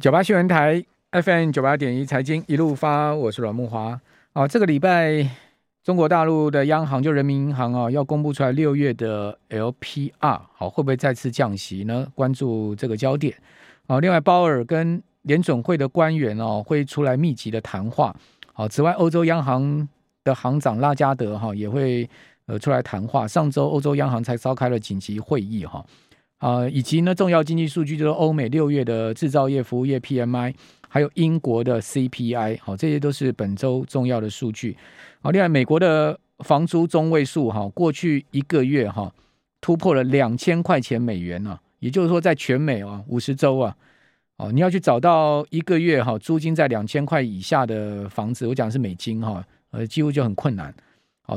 98新闻台 FM98.1 财经一路发，我是阮慕华。这个礼拜中国大陆的央行就人民银行要公布出来6月的 LPR， 会不会再次降息呢？关注这个焦点。另外鲍尔跟联准会的官员会出来密集的谈话。此外欧洲央行的行长拉加德也会出来谈话。上周欧洲央行才召开了紧急会议以及呢重要经济数据就是欧美6月的制造业、服务业 PMI， 还有英国的 CPI， 这些都是本周重要的数据。另外美国的房租中位数过去一个月突破了$2000，也就是说在全美50州你要去找到一个月租金在$2000以下的房子，我讲的是美金几乎就很困难。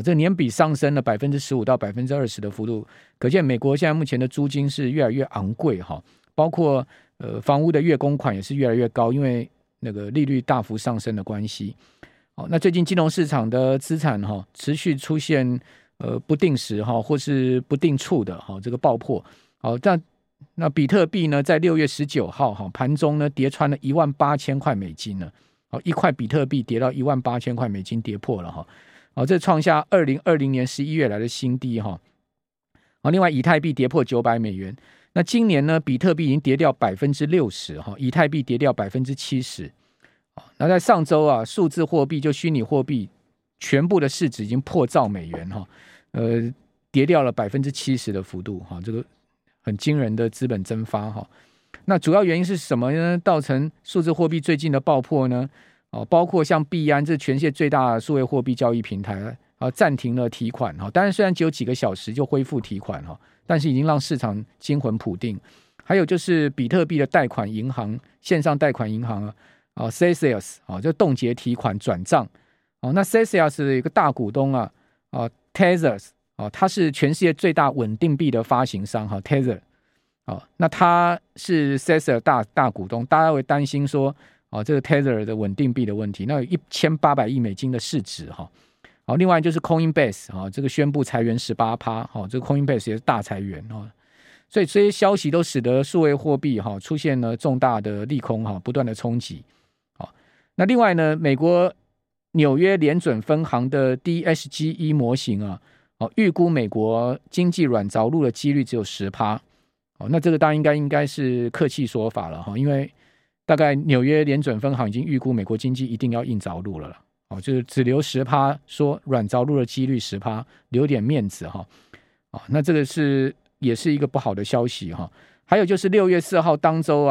这年比上升了 15% 到 20% 的幅度，可见美国现在目前的租金是越来越昂贵，包括房屋的月供款也是越来越高，因为那个利率大幅上升的关系。那最近金融市场的资产持续出现不定时或是不定处的这个爆破。那比特币呢在6月19号盘中呢跌穿了$18,000了，一块比特币跌到$18,000，跌破了这创下2020年11月来的新低另外以太币跌破$900，那今年呢比特币已经跌掉 60%， 以太币跌掉 70%。 那在上周数字货币就虚拟货币全部的市值已经破$兆，跌掉了 70% 的幅度这个很惊人的资本蒸发那主要原因是什么呢？造成数字货币最近的爆破呢包括像币安，这全世界最大的数位货币交易平台暂停了提款当然虽然只有几个小时就恢复提款但是已经让市场惊魂甫定。还有就是比特币的贷款银行，线上贷款银行Celsius 就冻结提款转账那 Celsius 有一个大股东Tether 它是全世界最大稳定币的发行商Tether那它是 Celsius 大股东，大家会担心说这个 Tether 的稳定币的问题，那有$1800亿的市值另外就是 Coinbase 这个宣布裁员 18%这个 Coinbase 也是大裁员所以这些消息都使得数位货币出现了重大的利空不断的冲击那另外呢，美国纽约联准分行的 DSGE 模型预估美国经济软着陆的几率只有 10%那这个当然应该是客气说法了因为大概纽约联准分行已经预估美国经济一定要硬着陆了就是只留 10%， 说软着陆的几率 10%， 留点面子那这个也是一个不好的消息还有就是6月4号当周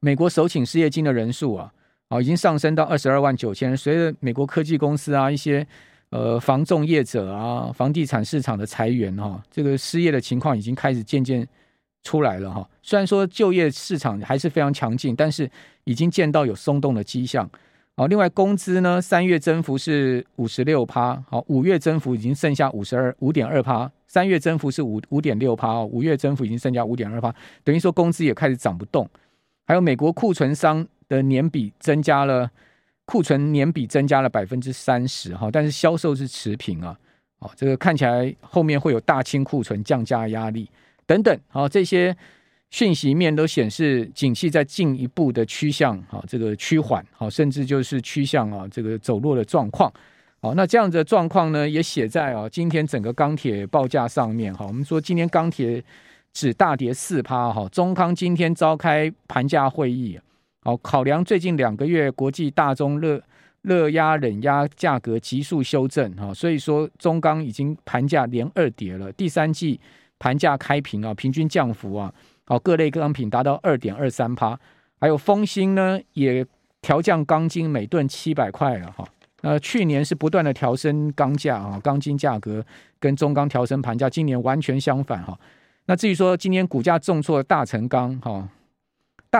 美国首请失业金的人数已经上升到22.9万，随着美国科技公司一些房仲业者房地产市场的裁员这个失业的情况已经开始渐渐出来了虽然说就业市场还是非常强劲，但是已经见到有松动的迹象另外工资呢3月增幅是 56%5月增幅已经剩下 5.2%， 3月增幅是 5.6% 5月增幅已经剩下 5.2%， 等于说工资也开始涨不动。还有美国库存商的库存年比增加了 30%但是销售是持平这个看起来后面会有大清库存降价压力等等这些讯息面都显示景气在进一步的趋向这个趋缓甚至就是趋向这个走弱的状况那这样的状况呢也写在今天整个钢铁报价上面我们说今天钢铁指大跌 4%中钢今天召开盘价会议考量最近2个月国际大宗热压冷压价格急速修正所以说中钢已经盘价连二跌了，第三季盘价开平平均降幅各类钢品达到 2.23%。 还有丰兴呢也调降钢筋每吨$700那去年是不断的调升钢价钢筋价格跟中钢调升盘价，今年完全相反那至于说今天股价重挫大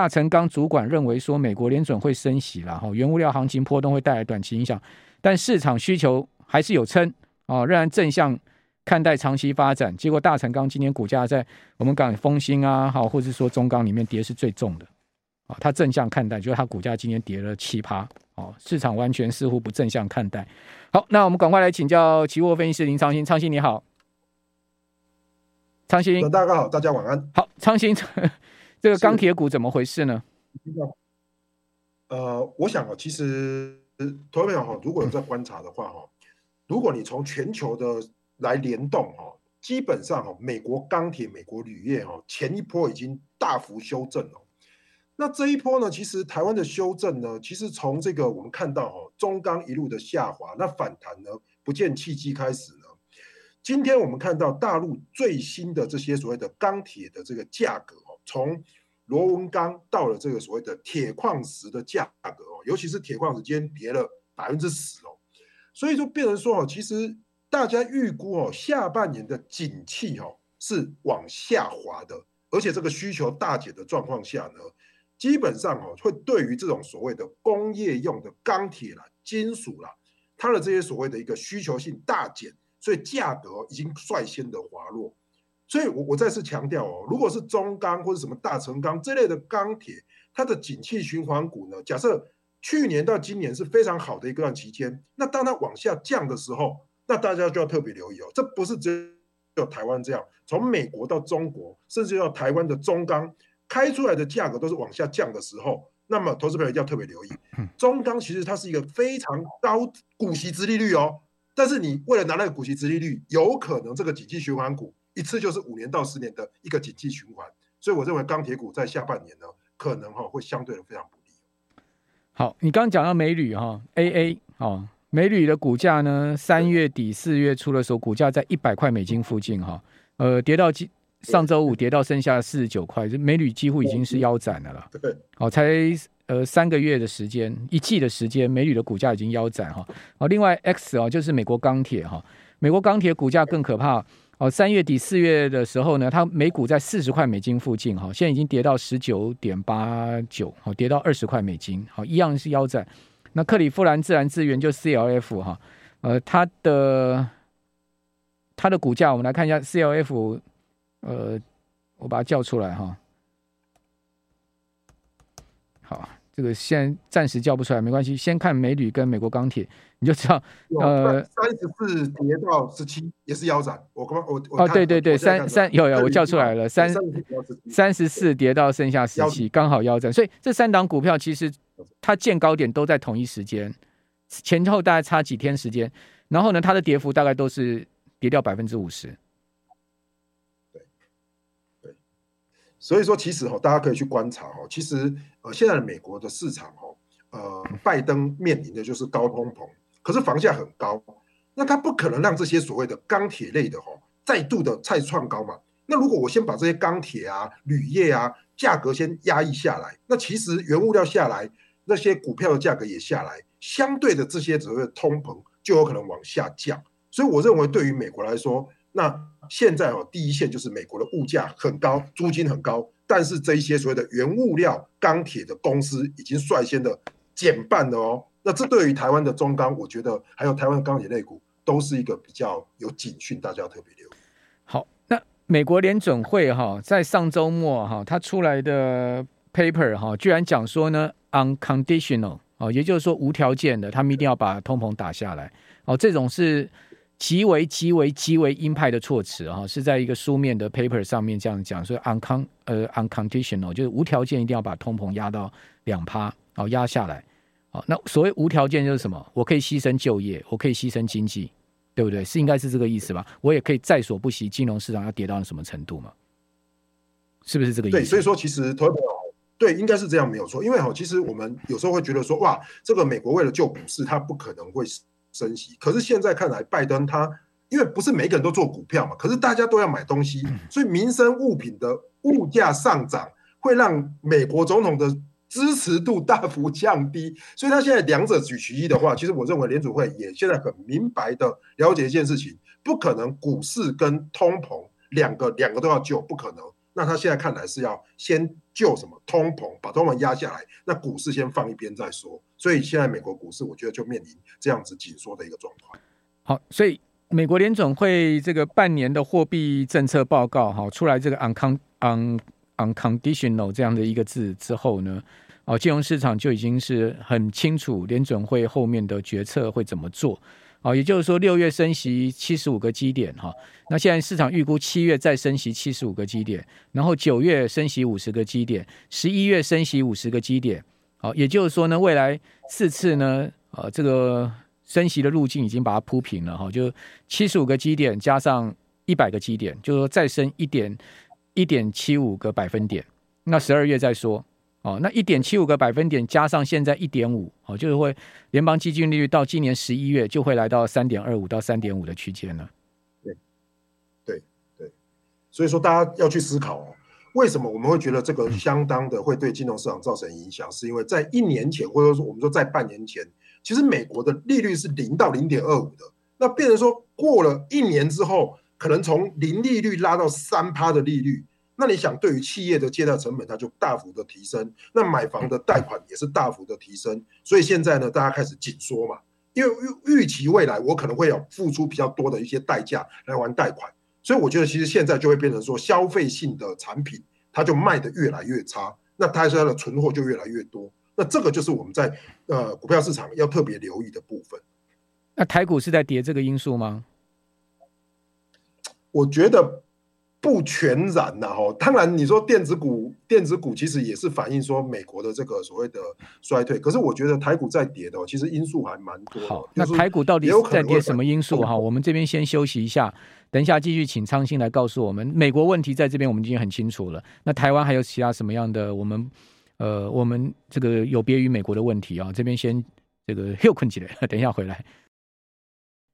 成钢主管认为说美国联准会升息了原物料行情波动会带来短期影响，但市场需求还是有撑仍然正向看待长期发展，结果大成钢今天股价在我们讲丰兴或者说中钢里面跌是最重的它正向看待，就是它股价今天跌了 7%市场完全似乎不正向看待。好，那我们赶快来请教期货分析师林昌兴。昌兴你好。昌兴大家好，大家晚安。好，昌兴这个钢铁股怎么回事呢？我想其实投资朋友如果有在观察的话如果你从全球的来联动基本上美国钢铁、美国铝业前一波已经大幅修正了。那这一波呢，其实台湾的修正呢，其实从这个我们看到中钢一路的下滑，那反弹呢不见契机开始呢，今天我们看到大陆最新的这些所谓的钢铁的这个价格从螺纹钢到了这个所谓的铁矿石的价格尤其是铁矿石今天跌了 10% 哦，所以就变成说其实大家预估下半年的景气是往下滑的，而且这个需求大减的状况下呢，基本上会对于这种所谓的工业用的钢铁啦、金属啦，它的这些所谓的一个需求性大减，所以价格已经率先的滑落。所以我再次强调如果是中钢或者什么大成钢这类的钢铁，它的景气循环股呢，假设去年到今年是非常好的一段期间，那当它往下降的时候，那大家就要特别留意这不是只有台湾这样，从美国到中国，甚至到台湾的中钢开出来的价格都是往下降的时候，那么投资朋友一定要特别留意。中钢其实它是一个非常高股息殖利率但是你为了拿那个股息殖利率，有可能这个景气循环股一次就是5年到10年的一个景气循环，所以我认为钢铁股在下半年呢，可能会相对的非常不利。好，你刚刚讲到美铝AA 美铝的股价呢，3月底4月初的时候，股价在$100附近跌到上周5跌到剩下49块，美铝几乎已经是腰斩了啦。对，才3个月的时间，1季的时间，美铝的股价已经腰斩另外 X 就是美国钢铁美国钢铁股价更可怕3月底4月的时候呢，它每股在$40附近现在已经跌到19.89跌到$20一样是腰斩。那克里夫兰自然资源就 CLF 它的股价我们来看一下 CLF 我把它叫出来好，这个现在暂时叫不出来没关系，先看美铝跟美国钢铁你就知道34跌到17也是腰斩，对3我叫出来了，34跌到剩下17刚好腰斩，所以这三档股票其实它见高点都在同一时间，前后大概差几天时间，然后呢它的跌幅大概都是跌掉 50%。 对，所以说其实大家可以去观察其实现在的美国的市场拜登面临的就是高通膨，可是房价很高，那他不可能让这些所谓的钢铁类的再度的再创高嘛，那如果我先把这些钢铁啊、铝业啊价格先压抑下来，那其实原物料下来，那些股票的价格也下来，相对的这些所谓的通膨就有可能往下降。所以我认为对于美国来说，那现在第一线就是美国的物价很高，租金很高，但是这一些所谓的原物料钢铁的公司已经率先的减半了那这对于台湾的中钢，我觉得还有台湾的钢铁类股都是一个比较有警讯，大家要特别留意。好，那美国联准会在上周末它出来的 paper 居然讲说呢unconditional 也就是说无条件的，他们一定要把通膨打下来这种是极为极为极为鹰派的措辞是在一个书面的 paper 上面这样讲，所以 unconditional 就是无条件一定要把通膨压到 2% 压下来那所谓无条件就是什么？我可以牺牲就业，我可以牺牲经济，对不对？是应该是这个意思吧？我也可以在所不惜，金融市场要跌到什么程度嘛？是不是这个意思？对，所以说其实投资对应该是这样没有错，因为其实我们有时候会觉得说，哇，这个美国为了救股市，它不可能会升息。可是现在看来，拜登他因为不是每个人都做股票嘛，可是大家都要买东西，所以民生物品的物价上涨会让美国总统的支持度大幅降低，所以他现在两者取其一的话，其实我认为联准会也现在很明白的了解一件事情，不可能股市跟通膨两个都要救，不可能。那他现在看来是要先救什么？通膨，把通膨压下来，那股市先放一边再说。所以现在美国股市我觉得就面临这样子紧缩的一个状况。好，所以美国联准会这个半年的货币政策报告出来这个 unconditional 这样的一个字之后呢金融市场就已经是很清楚联准会后面的决策会怎么做也就是说6月升息75个基点，那现在市场预估7月再升息75个基点，然后9月升息50个基点，11月升息50个基点，也就是说呢，未来四次呢，这个升息的路径已经把它铺平了，就75个基点加上100个基点，就是说再升 1.75 个百分点，那12月再说，那 1.75 个百分点加上现在 1.5、就是会联邦基金利率到今年11月就会来到 3.25 到 3.5 的区间了。对对对，所以说大家要去思考，为什么我们会觉得这个相当的会对金融市场造成影响，是因为在一年前或者说我们说在半年前，其实美国的利率是0到 0.25 的，那变成说过了一年之后可能从零利率拉到 3% 的利率，那你想对于企业的借贷成本它就大幅的提升，那买房的贷款也是大幅的提升，所以现在呢大家开始紧缩嘛，因为预期未来我可能会要付出比较多的一些代价来还贷款，所以我觉得其实现在就会变成说消费性的产品它就卖得越来越差，那它的存货就越来越多，那这个就是我们在股票市场要特别留意的部分。那台股是在跌这个因素吗？我觉得不全然呐，当然你说电子股其实也是反映说美国的这个所谓的衰退，可是我觉得台股在跌的，其实因素还蛮多的。好，那台股到底在跌什么因素？哈，我们这边先休息一下，等一下继续请昌兴来告诉我们。美国问题在这边我们已经很清楚了，那台湾还有其他什么样的我们这个有别于美国的问题啊？这边先这个休困起来，等一下回来。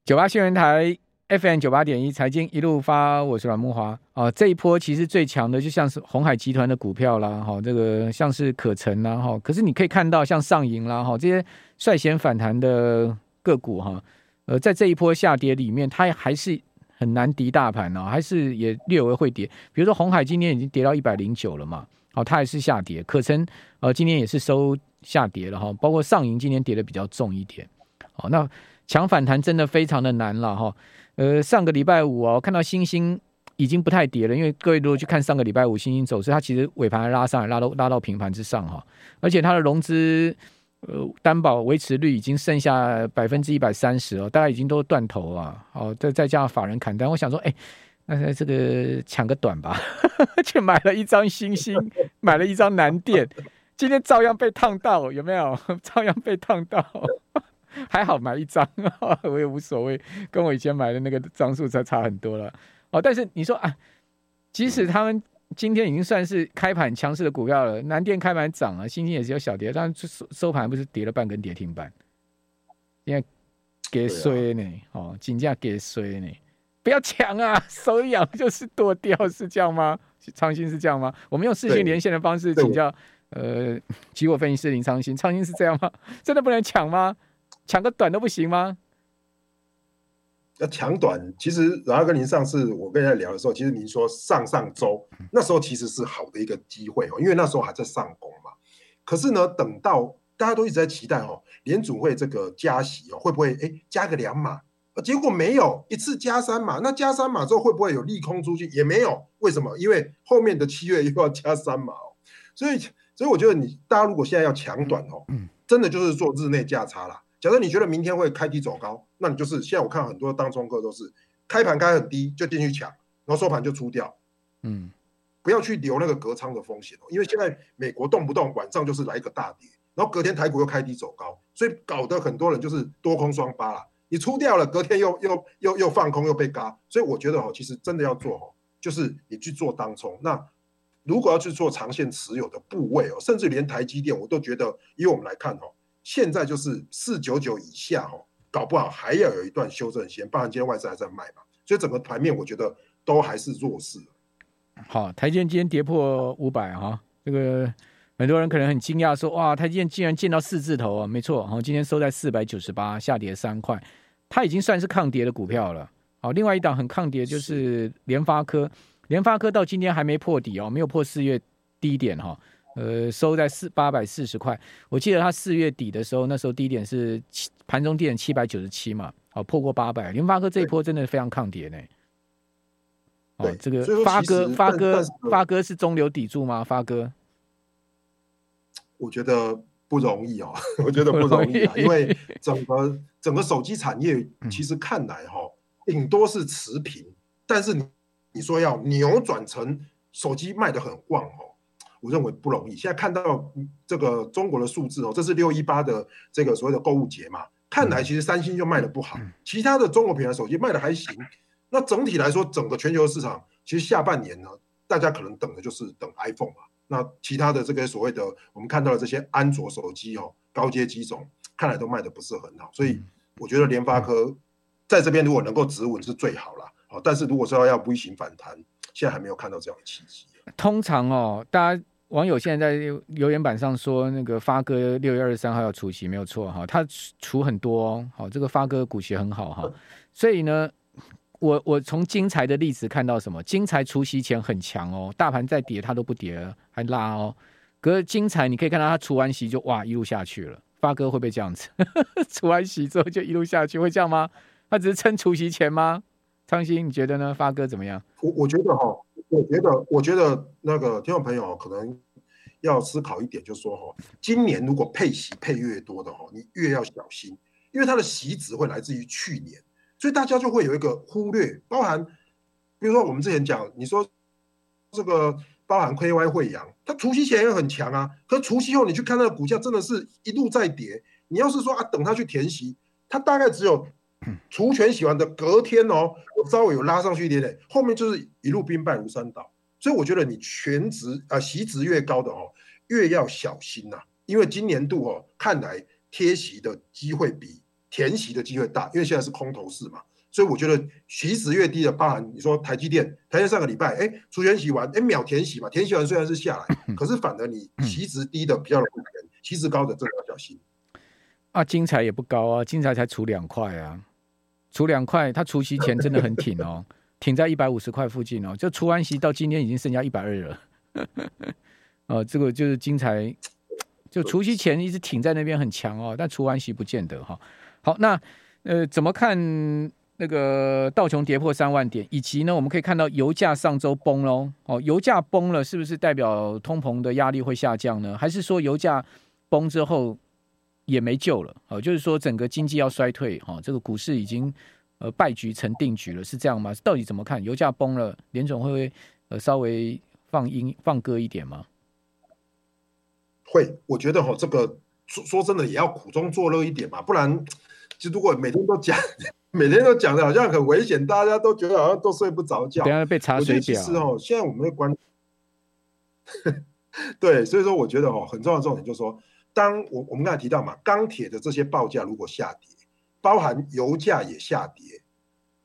98新闻台。FM 98.1 财经一路发，我是阮慕骅。这一波其实最强的就像是鸿海集团的股票啦，这个像是可成啦，可是你可以看到像上银啦，这些率先反弹的个股在这一波下跌里面，它还是很难敌大盘，还是也略微会跌。比如说鸿海今天已经跌到109了嘛，它还是下跌。可成今天也是收下跌了，包括上银今天跌的比较重一点。那强反弹真的非常的难了。上个礼拜五，看到星星已经不太跌了，因为各位如果去看上个礼拜五星星走势，它其实尾盘还拉上来，拉到平盘之上，而且它的融资担保维持率已经剩下 130% ，大概已经都断头了，再加上法人砍单，我想说那这个抢个短吧就买了一张星星，买了一张南电，今天照样被烫到，有没有？照样被烫到还好买一张，我也无所谓，跟我以前买的那个张数差很多了，但是你说，即使他们今天已经算是开盘强势的股票了，南电开盘涨了，星星也是有小跌，但是收盘不是跌了半根跌停板，因为给衰呢，金价给衰呢，不要抢啊，手痒就是剁掉，是这样吗？昌兴是这样吗？我们用视讯连线的方式请教期货分析师林昌兴，昌兴是这样吗？真的不能抢吗？抢个短都不行吗？要抢短，其实然后跟您上次我跟您聊的时候，其实您说上周那时候其实是好的一个机会，因为那时候还在上攻嘛。可是呢，等到大家都一直在期待，联准会这个加息，会不会加个2码，结果没有，一次加3码，那加3码之后会不会有利空出去？也没有，为什么？因为后面的7月又要加3码，所以我觉得大家如果现在要抢短，真的就是做日内价差啦。假设你觉得明天会开低走高，那你就是现在我看很多当冲客都是开盘开很低就进去抢，然后收盘就出掉，不要去留那个隔仓的风险，因为现在美国动不动晚上就是来一个大跌，然后隔天台股又开低走高，所以搞得很多人就是多空双巴啦，你出掉了隔天又放空又被嘎，所以我觉得其实真的要做，就是你去做当冲，那如果要去做长线持有的部位，甚至连台积电我都觉得以我们来看，现在就是499以下，搞不好还要有一段修正线，包含今天外资还在卖嘛，所以整个盘面我觉得都还是弱势。好，台积电今天跌破500，这个很多人可能很惊讶说哇，台积电竟然见到四字头，没错，今天收在498，下跌3块，它已经算是抗跌的股票了。另外一档很抗跌就是联发科，联发科到今天还没破底，没有破4月低点。收在840块，我记得它4月底的时候，那时候低点是盘中低点797嘛，破过800。联发科这一波真的非常抗跌呢，这个发哥是中流砥柱吗？发哥，我觉得不容易哦，我觉得不容易啊，因为整个手机产业其实看来哈、哦，顶多是持平，但是你说要扭转成手机卖得很旺哦，我认为不容易。现在看到这个中国的数字哦，这是618的这个所谓的购物节嘛，看来其实三星就卖得不好，其他的中国品牌手机卖得还行。那整体来说，整个全球市场其实下半年呢，大家可能等的就是等 iPhone 嘛。那其他的这个所谓的我们看到的这些安卓手机哦，高阶机种看来都卖的不是很好，所以我觉得联发科在这边如果能够止稳是最好啦、哦、但是如果说要 V 型反弹，现在还没有看到这样的契机。通常哦，大家网友现在在留言板上说，那个发哥6月23号要除息，没有错哈、哦，他除很多哦，好、哦，这个发哥股息很好哈、哦，所以呢。我从精材的例子看到什么？精材除息前很强哦，大盘在跌它都不跌了，还拉哦。可是精材你可以看到它除完息就哇一路下去了。发哥会不会这样子？除完息之后就一路下去，会这样吗？他只是趁除息前吗？昌兴你觉得呢？发哥怎么样？我觉得哈，我觉得那个听众朋友可能要思考一点，就是说哈，今年如果配息配越多的哈，你越要小心，因为它的息值会来自于去年。所以大家就会有一个忽略，包含比如说我们之前讲，你说这个包含 KY 惠阳，它除息前也很强啊，可除息后你去看它的股价真的是一路在跌。你要是说啊等它去填息，它大概只有除权息完的隔天哦，稍微有拉上去一点点，后面就是一路兵败如山倒。所以我觉得你权值息值越高的哦，越要小心啊，因为今年度哦看来贴息的机会比填息的机会大，因为现在是空头市嘛，所以我觉得息值越低的，包含你说台积电上个礼拜，除权息完，秒填息嘛，填息完虽然是下来，可是反而你息值低的比较容易填，息值高的真的要小心。啊，精彩也不高啊，精彩才除2块啊，除2块，它除息前真的很挺哦，挺在150块附近哦，就除完息到今天已经剩下120了。这个就是精彩，就除息前一直挺在那边很强哦，但除完息不见得哈、哦。好，那怎么看那个道琼跌破3万点，以及呢，我们可以看到油价上周崩喽。哦，油价崩了，是不是代表通膨的压力会下降呢？还是说油价崩之后也没救了？哦，就是说整个经济要衰退，哦，这个股市已经败局成定局了，是这样吗？到底怎么看？油价崩了，联总会稍微放歌一点吗？会，我觉得这个说真的也要苦中作乐一点嘛，不然。其实如果每天都讲的好像很危险，大家都觉得好像都睡不着觉，等下被查水表。其实哦，现在我们的观对，所以说我觉得哦，很重要的重点就是说，当我们刚才提到嘛，钢铁的这些报价如果下跌，包含油价也下跌，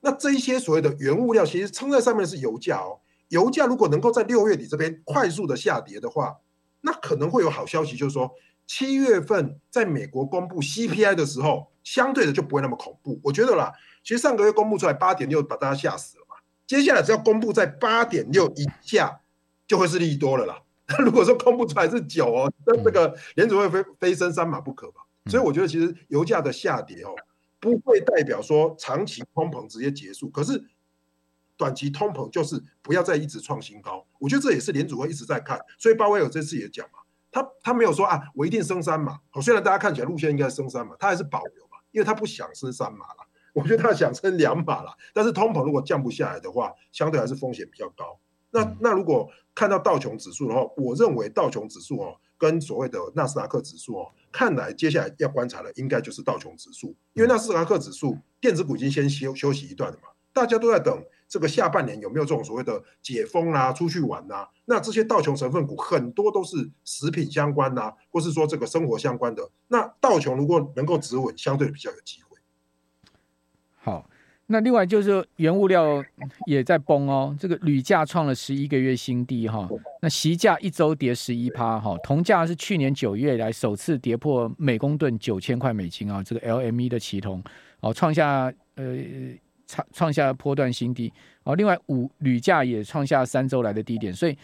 那这一些所谓的原物料，其实撑在上面是油价哦。油价如果能够在6月底这边快速的下跌的话，那可能会有好消息，就是说7月份在美国公布 CPI 的时候。相对的就不会那么恐怖，我觉得啦，其实上个月公布出来 8.6 把大家吓死了嘛，接下来只要公布在 8.6 以下就会是利多了啦。如果说公布出来是9哦，那这个联储会飞升3码不可嘛。所以我觉得其实油价的下跌哦，不会代表说长期通膨直接结束，可是短期通膨就是不要再一直创新高。我觉得这也是联储会一直在看，所以鲍威尔这次也讲嘛，他没有说啊我一定升3码，虽然大家看起来路线应该升3码，他还是保留。因为他不想升3码了，我觉得他想升2码了。但是通膨如果降不下来的话，相对还是风险比较高。那如果看到道琼指数的话，我认为道琼指数哦，跟所谓的纳斯达克指数哦，看来接下来要观察的应该就是道琼指数，因为纳斯达克指数电子股已经先休息一段了嘛，大家都在等这个下半年有没有这种所谓的解封啦、出去玩啦、那这些道琼成分股很多都是食品相关啦、或是说这个生活相关的。那道琼如果能够止稳，相对比较有机会。好，那另外就是原物料也在崩哦，这个铝价创了11个月新低哈、哦，那锡价一周跌11%哈，铜价是去年9月以来首次跌破每公吨$9000啊、哦，这个 LME 的期铜哦创下创下波段新低、哦、另外铝价也创下3周来的低点，所以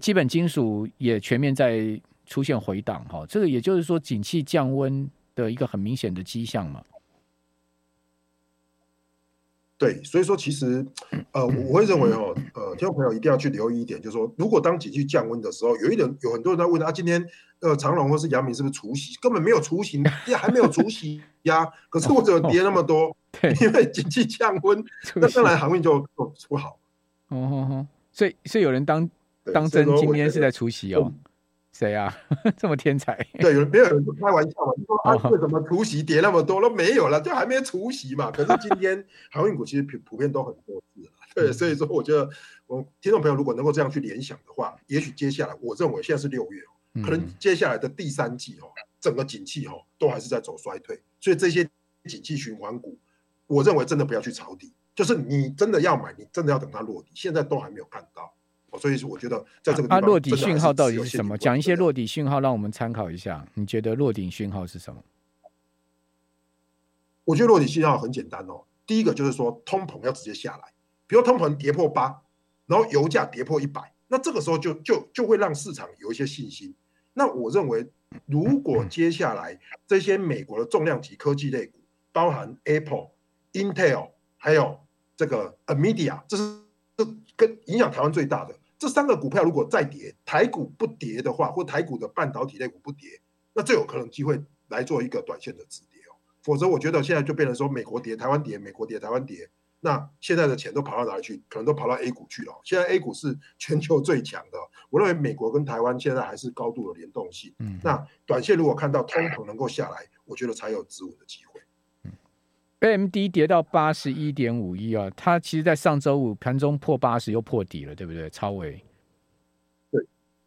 基本金属也全面在出现回档、哦、这个也就是说景气降温的一个很明显的迹象嘛。对，所以说其实我会认为哦，听众朋友一定要去留意一点，就是说，如果当景气降温的时候，有很多人在问啊，今天长荣或是阳明是不是除息？根本没有除息，还没有除息呀。可是我怎么跌那么多？因为景气降温，那当然航运就不好。哦，所以有人当真今天是在除息哦。谁啊？这么天才？对，没有人开玩笑嘛，就说啊，为什么除息跌那么多？都没有了，就还没除息嘛。可是今天航运股其实普遍都很弱势了，对，所以说我觉得，我听众朋友如果能够这样去联想的话，也许接下来，我认为现在是6月，可能接下来的第三季整个景气都还是在走衰退，所以这些景气循环股，我认为真的不要去抄底，就是你真的要买，你真的要等它落底，现在都还没有看到。所以我觉得在这个地方落底讯号到底是什么？讲一些落底讯号让我们参考一下。你觉得落底讯号是什么？我觉得落底讯号很简单哦。第一个就是说通膨要直接下来，比如通膨跌破8，然后油价跌破100，那这个时候就会让市场有一些信心。那我认为，如果接下来这些美国的重量级科技类股，包含 Apple、Intel 还有这个 Amidia， 这是跟影响台湾最大的。这三个股票如果再跌，台股不跌的话，或台股的半导体类股不跌，那最有可能机会来做一个短线的止跌哦。否则我觉得现在就变成说美国跌台湾跌，美国跌台湾跌，那现在的钱都跑到哪里去？可能都跑到 A 股去了。现在 A 股是全球最强的，我认为美国跟台湾现在还是高度的联动性。那短线如果看到通膨能够下来，我觉得才有止稳的机会。AMD 跌到 81.51 啊，它其实在上周五盘中破80又破底了，对不对？超微，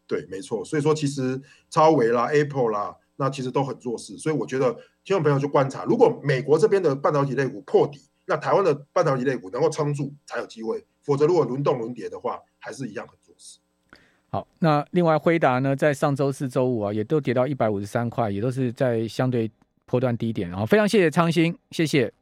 对，没错。所以说其实超微啦 Apple 啦，那其实都很弱势。所以我觉得听众朋友去观察，如果美国这边的半导体类股破底，那台湾的半导体类股能够撑住才有机会，否则如果轮动轮跌的话，还是一样很弱势。好，那另外辉达呢，在上周四周五啊，也都跌到153块，也都是在相对波段低点。然后非常谢谢昌兴，谢谢。